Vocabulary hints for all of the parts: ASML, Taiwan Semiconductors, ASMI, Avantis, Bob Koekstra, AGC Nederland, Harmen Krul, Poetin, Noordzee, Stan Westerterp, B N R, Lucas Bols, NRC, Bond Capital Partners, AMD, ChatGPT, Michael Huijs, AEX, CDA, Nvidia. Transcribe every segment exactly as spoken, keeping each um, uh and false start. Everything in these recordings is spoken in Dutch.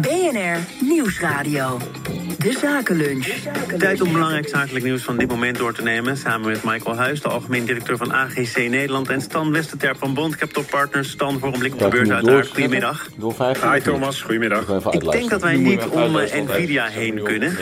B N R Nieuwsradio. De Zakenlunch. De zakenlunch. Tijd om belangrijk zakelijk nieuws van dit moment door te nemen. Samen met Michael Huijs, de algemeen directeur van A G C Nederland... en Stan Westerterp van Bond Capital Partners. Stan, voor een blik op de beurs uiteraard. Goedemiddag. Hi Thomas, goedemiddag. Ik denk dat wij niet om Nvidia heen kunnen.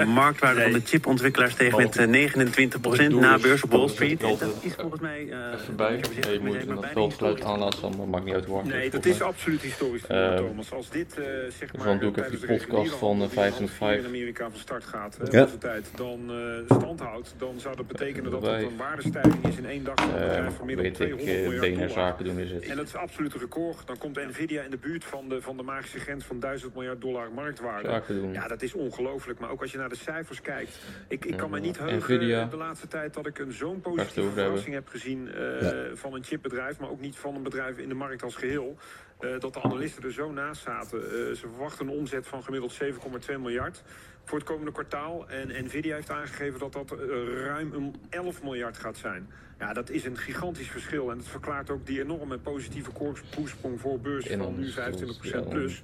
Uh, marktwaarde van de chipontwikkelaars steeg met negenentwintig procent na beurs op Wall Street. Dat is volgens mij... Even bij. Je moet dat veldgeluid aanlaten, dat maakt niet uit waar. Nee, dat is absoluut historisch, Thomas. Als dit, zeg maar... Dan doe ik even die podcast van vijfentwintig vijf. Amerika van start gaat eh, ja. de tijd dan uh, stand houdt, dan zou dat betekenen dat dat een waardestijging is in één dag van een bedrijf van middel tweehonderd miljard dollar. Doen is het. En dat is absoluut een record. Dan komt Nvidia in de buurt van de, van de magische grens van duizend miljard dollar marktwaarde. Doen. Ja, dat is ongelooflijk. Maar ook als je naar de cijfers kijkt, ik, ik ja, kan me niet heugen Nvidia. De laatste tijd dat ik een zo'n positieve verrassing heb gezien uh, ja. van een chipbedrijf, maar ook niet van een bedrijf in de markt als geheel. Uh, dat de analisten er zo naast zaten. Uh, ze verwachten een omzet van gemiddeld zeven komma twee miljard voor het komende kwartaal. En Nvidia heeft aangegeven dat dat uh, ruim een elf miljard gaat zijn. Ja, dat is een gigantisch verschil. En dat verklaart ook die enorme positieve koersprong voor beurs van nu vijfentwintig procent plus.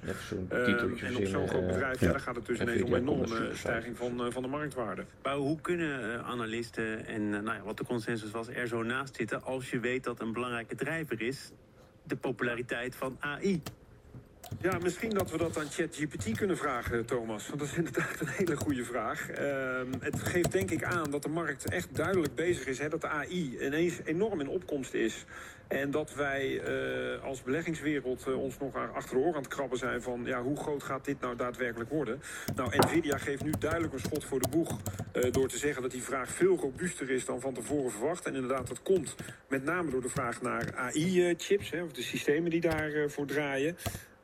Uh, en op zo'n groot bedrijf, ja, daar gaat het dus ineens om een enorme stijging van, uh, van de marktwaarde. Maar hoe kunnen analisten en uh, nou ja, wat de consensus was er zo naast zitten als je weet dat een belangrijke drijver is de populariteit van A I? Ja, misschien dat we dat aan ChatGPT kunnen vragen, Thomas. Want dat is inderdaad een hele goede vraag. Uh, het geeft denk ik aan dat de markt echt duidelijk bezig is... Hè, dat de A I ineens enorm in opkomst is... En dat wij uh, als beleggingswereld uh, ons nog achter de oor aan het krabben zijn van... ja, hoe groot gaat dit nou daadwerkelijk worden? Nou, Nvidia geeft nu duidelijk een schot voor de boeg... Uh, door te zeggen dat die vraag veel robuuster is dan van tevoren verwacht. En inderdaad, dat komt met name door de vraag naar A I-chips... Uh, of de systemen die daarvoor uh, draaien...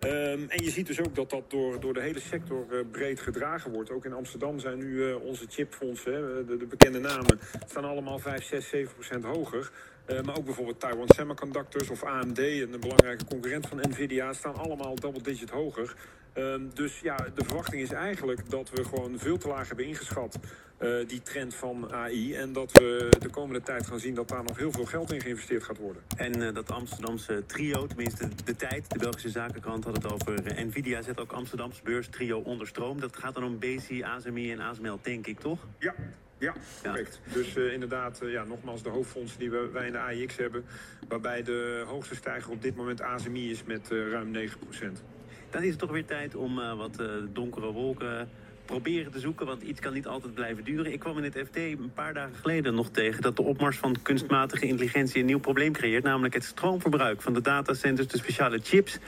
Um, en je ziet dus ook dat dat door, door de hele sector uh, breed gedragen wordt. Ook in Amsterdam zijn nu uh, onze chipfondsen, hè, de, de bekende namen, staan allemaal vijf, zes, zeven procent hoger. Uh, maar ook bijvoorbeeld Taiwan Semiconductors of A M D, een belangrijke concurrent van Nvidia, staan allemaal double-digit hoger. Uh, dus ja, de verwachting is eigenlijk dat we gewoon veel te laag hebben ingeschat uh, die trend van A I. En dat we de komende tijd gaan zien dat daar nog heel veel geld in geïnvesteerd gaat worden. En uh, dat Amsterdamse trio, tenminste de tijd, de Belgische Zakenkrant had het over. Uh, Nvidia zet ook Amsterdamse beurs trio onder stroom. Dat gaat dan om B C, A S M I en A S M L, denk ik, toch? Ja. Ja, correct. Ja. Dus uh, inderdaad, uh, ja, nogmaals de hoofdfondsen die we, wij in de A E X hebben... waarbij de hoogste stijger op dit moment A S M I is met uh, ruim negen procent. Dan is het toch weer tijd om uh, wat uh, donkere wolken proberen te zoeken... want iets kan niet altijd blijven duren. Ik kwam in het F D een paar dagen geleden nog tegen... dat de opmars van kunstmatige intelligentie een nieuw probleem creëert... namelijk het stroomverbruik van de datacenters, de speciale chips.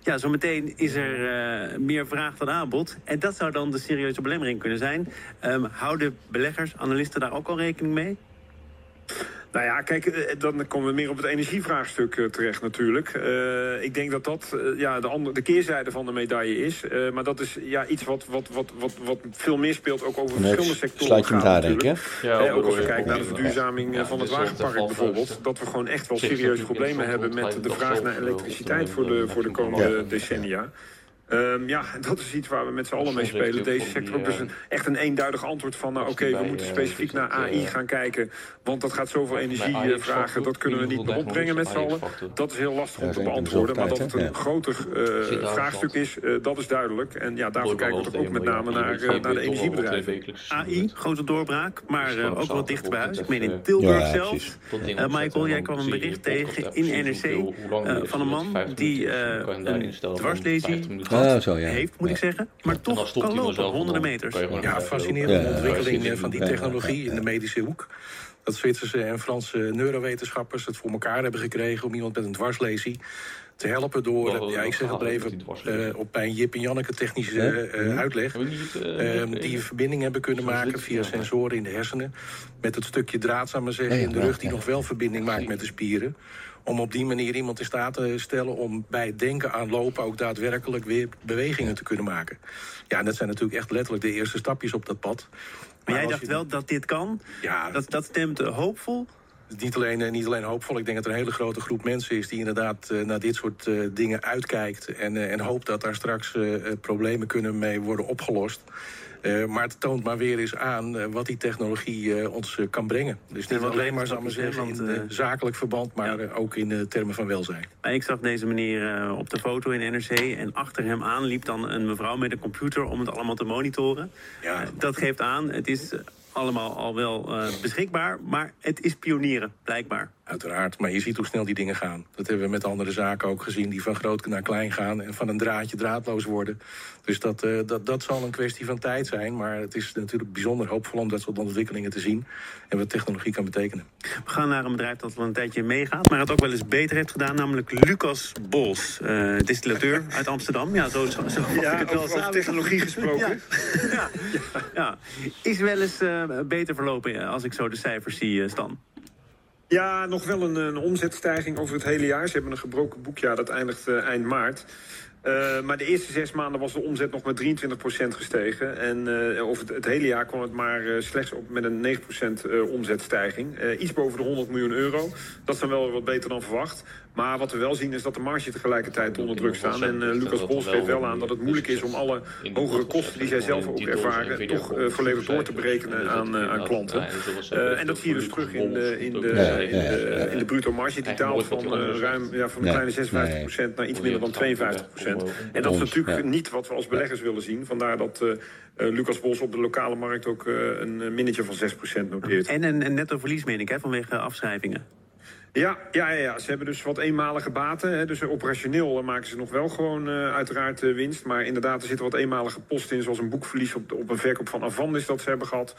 Ja, zometeen is er uh, meer vraag dan aanbod. En dat zou dan de serieuze belemmering kunnen zijn. Um, houden beleggers, analisten daar ook al rekening mee? Nou ja, kijk, dan komen we meer op het energievraagstuk terecht natuurlijk. Uh, ik denk dat dat uh, ja, de, andere, de keerzijde van de medaille is. Uh, maar dat is ja, iets wat, wat, wat, wat, wat veel meer speelt, ook over verschillende sectoren gaat natuurlijk. Denk, ja, uh, ook als we kijken naar de verduurzaming ja, van het wagenpark bijvoorbeeld. Dat we gewoon echt wel serieuze problemen hebben met de vraag naar elektriciteit voor de, voor de komende decennia. Um, ja, dat is iets waar we met z'n allen mee spelen. Deze sector ook dus een, echt een eenduidig antwoord van... nou oké, okay, we moeten specifiek naar A I gaan kijken... want dat gaat zoveel energie vragen, dat kunnen we niet meer opbrengen met z'n allen. Dat is heel lastig om te beantwoorden. Maar dat het een groter uh, vraagstuk is, uh, dat is duidelijk. En ja, daarvoor kijken we toch ook met name naar, uh, naar de energiebedrijven. A I, grote doorbraak, maar uh, ook wel dichter bij huis. Ik meen in Tilburg zelfs. Uh, Michael, jij kwam een bericht tegen in N R C... Uh, van een man die uh, een dwarslesie... Oh, zo, ja. heeft, moet ja. ik zeggen. Maar ja. toch kan lopen, honderden meters. Ja, fascinerende ja. ontwikkeling ja. van die technologie in de medische hoek. Dat Zwitserse en Franse neurowetenschappers het voor elkaar hebben gekregen... om iemand met een dwarslesie te helpen door... Ja, ik zeg het even uh, op mijn Jip en Janneke technische uh, uitleg... Uh, die een verbinding hebben kunnen maken via sensoren in de hersenen... met het stukje draad, zou maar zeggen, in de rug... die nog wel verbinding maakt met de spieren... om op die manier iemand in staat te stellen om bij het denken aan lopen... ook daadwerkelijk weer bewegingen te kunnen maken. Ja, en dat zijn natuurlijk echt letterlijk de eerste stapjes op dat pad. Maar, maar jij dacht je... wel dat dit kan? Ja. Dat, dat stemt hoopvol? Niet alleen, niet alleen hoopvol. Ik denk dat er een hele grote groep mensen is... die inderdaad uh, naar dit soort uh, dingen uitkijkt... en, uh, en hoopt dat daar straks uh, problemen kunnen mee worden opgelost... Uh, maar het toont maar weer eens aan uh, wat die technologie uh, ons uh, kan brengen. Dus niet alleen maar, zou ik zeggen, in uh, zakelijk verband, maar ja. uh, ook in uh, termen van welzijn. Ik zag deze meneer uh, op de foto in N R C en achter hem aan liep dan een mevrouw met een computer om het allemaal te monitoren. Ja. Uh, dat geeft aan, het is... Uh, allemaal al wel uh, beschikbaar, maar het is pionieren, blijkbaar. Uiteraard, maar je ziet hoe snel die dingen gaan. Dat hebben we met andere zaken ook gezien, die van groot naar klein gaan... en van een draadje draadloos worden. Dus dat, uh, dat, dat zal een kwestie van tijd zijn... maar het is natuurlijk bijzonder hoopvol om dat soort ontwikkelingen te zien... en wat technologie kan betekenen. We gaan naar een bedrijf dat al een tijdje meegaat... maar het ook wel eens beter heeft gedaan, namelijk Lucas Bols. Uh, distillateur uit Amsterdam. Ja, zo, zo, zo ja, ik het wel over technologie gesproken. Ja. Ja. Ja. Ja. Is wel eens uh, beter verlopen als ik zo de cijfers zie, uh, Stan. Ja, nog wel een, een omzetstijging over het hele jaar. Ze hebben een gebroken boekjaar, dat eindigt uh, eind maart. Uh, maar de eerste zes maanden was de omzet nog met drieëntwintig procent gestegen. En uh, over het, het hele jaar kwam het maar uh, slechts op met een negen procent uh, omzetstijging. Uh, iets boven de honderd miljoen euro. Dat is dan wel wat beter dan verwacht. Maar wat we wel zien is dat de marge tegelijkertijd onder druk staan. En uh, Lucas Bols geeft wel aan dat het moeilijk is om alle hogere kosten die zij zelf ook ervaren... toch uh, volledig door te berekenen aan, uh, aan klanten. Uh, en dat zie je dus terug in de, in de, in de, in de, in de bruto marge. Die daalt van, uh, ruim, ja, van een kleine zesenvijftig procent naar iets minder dan tweeënvijftig procent. En dat is natuurlijk niet wat we als beleggers willen zien. Vandaar dat uh, Lucas Bols op de lokale markt ook uh, een minnetje van zes procent noteert. En een, een netto verlies, meen ik, hè, vanwege afschrijvingen. Ja, ja, ja, ze hebben dus wat eenmalige baten. Hè. Dus operationeel maken ze nog wel gewoon uh, uiteraard uh, winst. Maar inderdaad, er zitten wat eenmalige posten in... zoals een boekverlies op, de, op een verkoop van Avantis dat ze hebben gehad.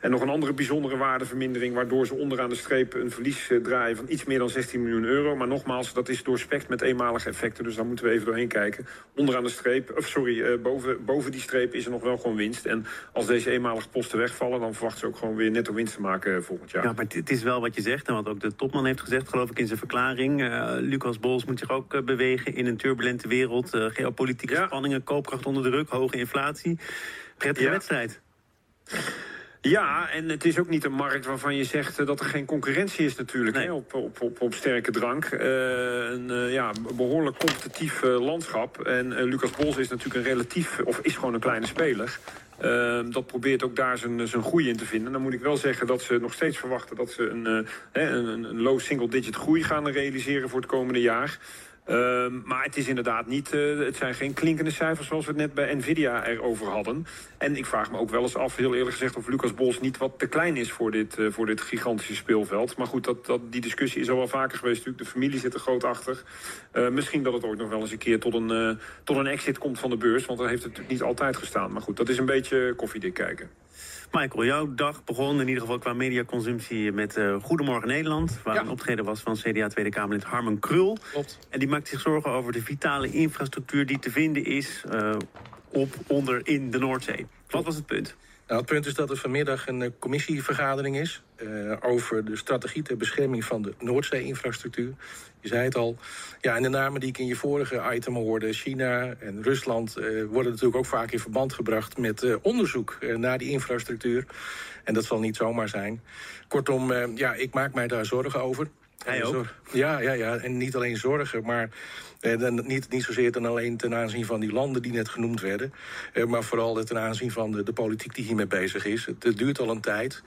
En nog een andere bijzondere waardevermindering... waardoor ze onderaan de streep een verlies uh, draaien van iets meer dan zestien miljoen euro. Maar nogmaals, dat is doorspekt met eenmalige effecten. Dus daar moeten we even doorheen kijken. Onderaan de streep, of sorry, uh, boven, boven die streep is er nog wel gewoon winst. En als deze eenmalige posten wegvallen... dan verwachten ze ook gewoon weer netto winst te maken uh, volgend jaar. Ja, maar het is wel wat je zegt en wat ook de topman heeft gezegd. Zegt, geloof ik, in zijn verklaring. Uh, Lucas Bols moet zich ook uh, bewegen in een turbulente wereld. Uh, geopolitieke ja. spanningen, koopkracht onder druk, hoge inflatie. Prettige ja. wedstrijd. Ja, en het is ook niet een markt waarvan je zegt dat er geen concurrentie is natuurlijk, nee. hè, op, op, op, op sterke drank. Uh, een uh, ja, behoorlijk competitief uh, landschap. En uh, Lucas Bols is natuurlijk een relatief, of is gewoon een kleine speler. Uh, dat probeert ook daar zijn, zijn groei in te vinden. Dan moet ik wel zeggen dat ze nog steeds verwachten dat ze een, uh, hè, een, een low single digit groei gaan realiseren voor het komende jaar. Uh, maar het is inderdaad niet, uh, het zijn geen klinkende cijfers zoals we het net bij Nvidia erover hadden. En ik vraag me ook wel eens af, heel eerlijk gezegd, of Lucas Bols niet wat te klein is voor dit, uh, voor dit gigantische speelveld. Maar goed, dat, dat, die discussie is al wel vaker geweest natuurlijk. De familie zit er groot achter. Uh, misschien dat het ooit nog wel eens een keer tot een, uh, tot een exit komt van de beurs. Want dat heeft het natuurlijk niet altijd gestaan. Maar goed, dat is een beetje koffiedik kijken. Michael, jouw dag begon in ieder geval qua mediaconsumptie met uh, Goedemorgen Nederland... waar ja. een optreden was van C D A Tweede Kamerlid Harmen Krul. Klopt. En die maakt zich zorgen over de vitale infrastructuur die te vinden is uh, op, onder, in de Noordzee. Klopt. Wat was het punt? Nou, het punt is dat er vanmiddag een uh, commissievergadering is... Uh, over de strategie ter bescherming van de Noordzee-infrastructuur. Je zei het al. Ja, en de namen die ik in je vorige item hoorde, China en Rusland... Uh, worden natuurlijk ook vaak in verband gebracht met uh, onderzoek uh, naar die infrastructuur. En dat zal niet zomaar zijn. Kortom, uh, ja, ik maak mij daar zorgen over. Hij ook? Ja, ja, ja, en niet alleen zorgen, maar eh, dan, niet, niet zozeer dan alleen ten aanzien van die landen die net genoemd werden. Eh, maar vooral ten aanzien van de, de politiek die hiermee bezig is. Het, het duurt al een tijd.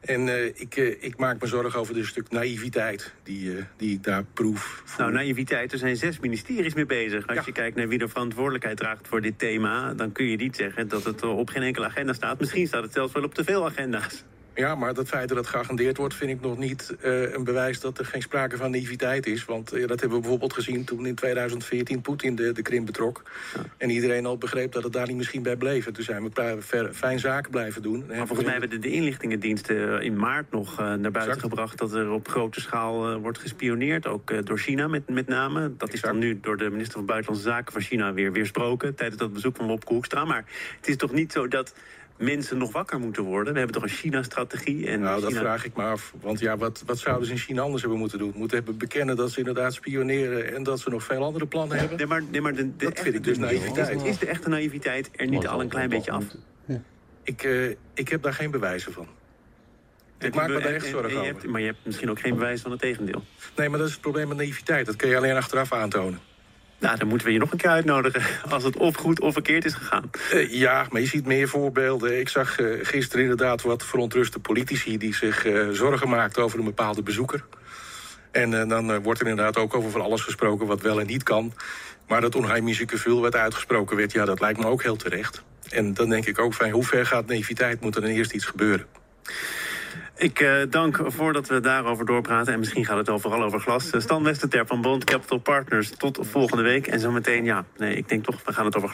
En uh, ik, uh, ik maak me zorgen over een stuk naïviteit die, uh, die ik daar proef. Voor. Nou, naïviteit, er zijn zes ministeries mee bezig. Als ja. je kijkt naar wie de verantwoordelijkheid draagt voor dit thema... dan kun je niet zeggen dat het op geen enkele agenda staat. Misschien staat het zelfs wel op te veel agenda's. Ja, maar dat feit dat het geagendeerd wordt... vind ik nog niet uh, een bewijs dat er geen sprake van naïviteit is. Want uh, dat hebben we bijvoorbeeld gezien toen in tweeduizend veertien Poetin de, de Krim betrok. Ja. En iedereen al begreep dat het daar niet misschien bij bleef. Toen zijn we ver, fijn zaken blijven doen. Maar volgens mij hebben de, de inlichtingendiensten in maart nog uh, naar buiten exact. gebracht... dat er op grote schaal uh, wordt gespioneerd, ook uh, door China met, met name. Dat exact. is dan nu door de minister van Buitenlandse Zaken van China weer weersproken... tijdens dat bezoek van Bob Koekstra. Maar het is toch niet zo dat... mensen nog wakker moeten worden. We hebben toch een China-strategie? En nou, China... dat vraag ik me af. Want ja, wat, wat zouden ze in China anders hebben moeten doen? Moeten hebben bekennen dat ze inderdaad spioneren... en dat ze nog veel andere plannen hebben? Nee, maar, nee, maar de, de dat vind ik dus naïviteit. Is, is de echte naïviteit er niet al een klein beetje af? Ja. Ik, uh, ik heb daar geen bewijzen van. Ik maak me daar echt zorgen over. Maar je hebt misschien ook geen bewijs van het tegendeel. Nee, maar dat is het probleem met naïviteit. Dat kun je alleen achteraf aantonen. Nou, dan moeten we je nog een keer uitnodigen als het of goed of verkeerd is gegaan. Uh, ja, maar je ziet meer voorbeelden. Ik zag uh, gisteren inderdaad wat verontruste politici die zich uh, zorgen maakten over een bepaalde bezoeker. En uh, dan uh, wordt er inderdaad ook over van alles gesproken wat wel en niet kan. Maar dat onheimelijke gevoel wat uitgesproken werd, ja, dat lijkt me ook heel terecht. En dan denk ik ook van, hoe ver gaat naïviteit? Moet er dan eerst iets gebeuren? Ik uh, dank voordat we daarover doorpraten. En misschien gaat het al vooral over glas. Stan Westerterp van Bond Capital Partners. Tot volgende week. En zo meteen, ja, nee, ik denk toch, we gaan het over glas.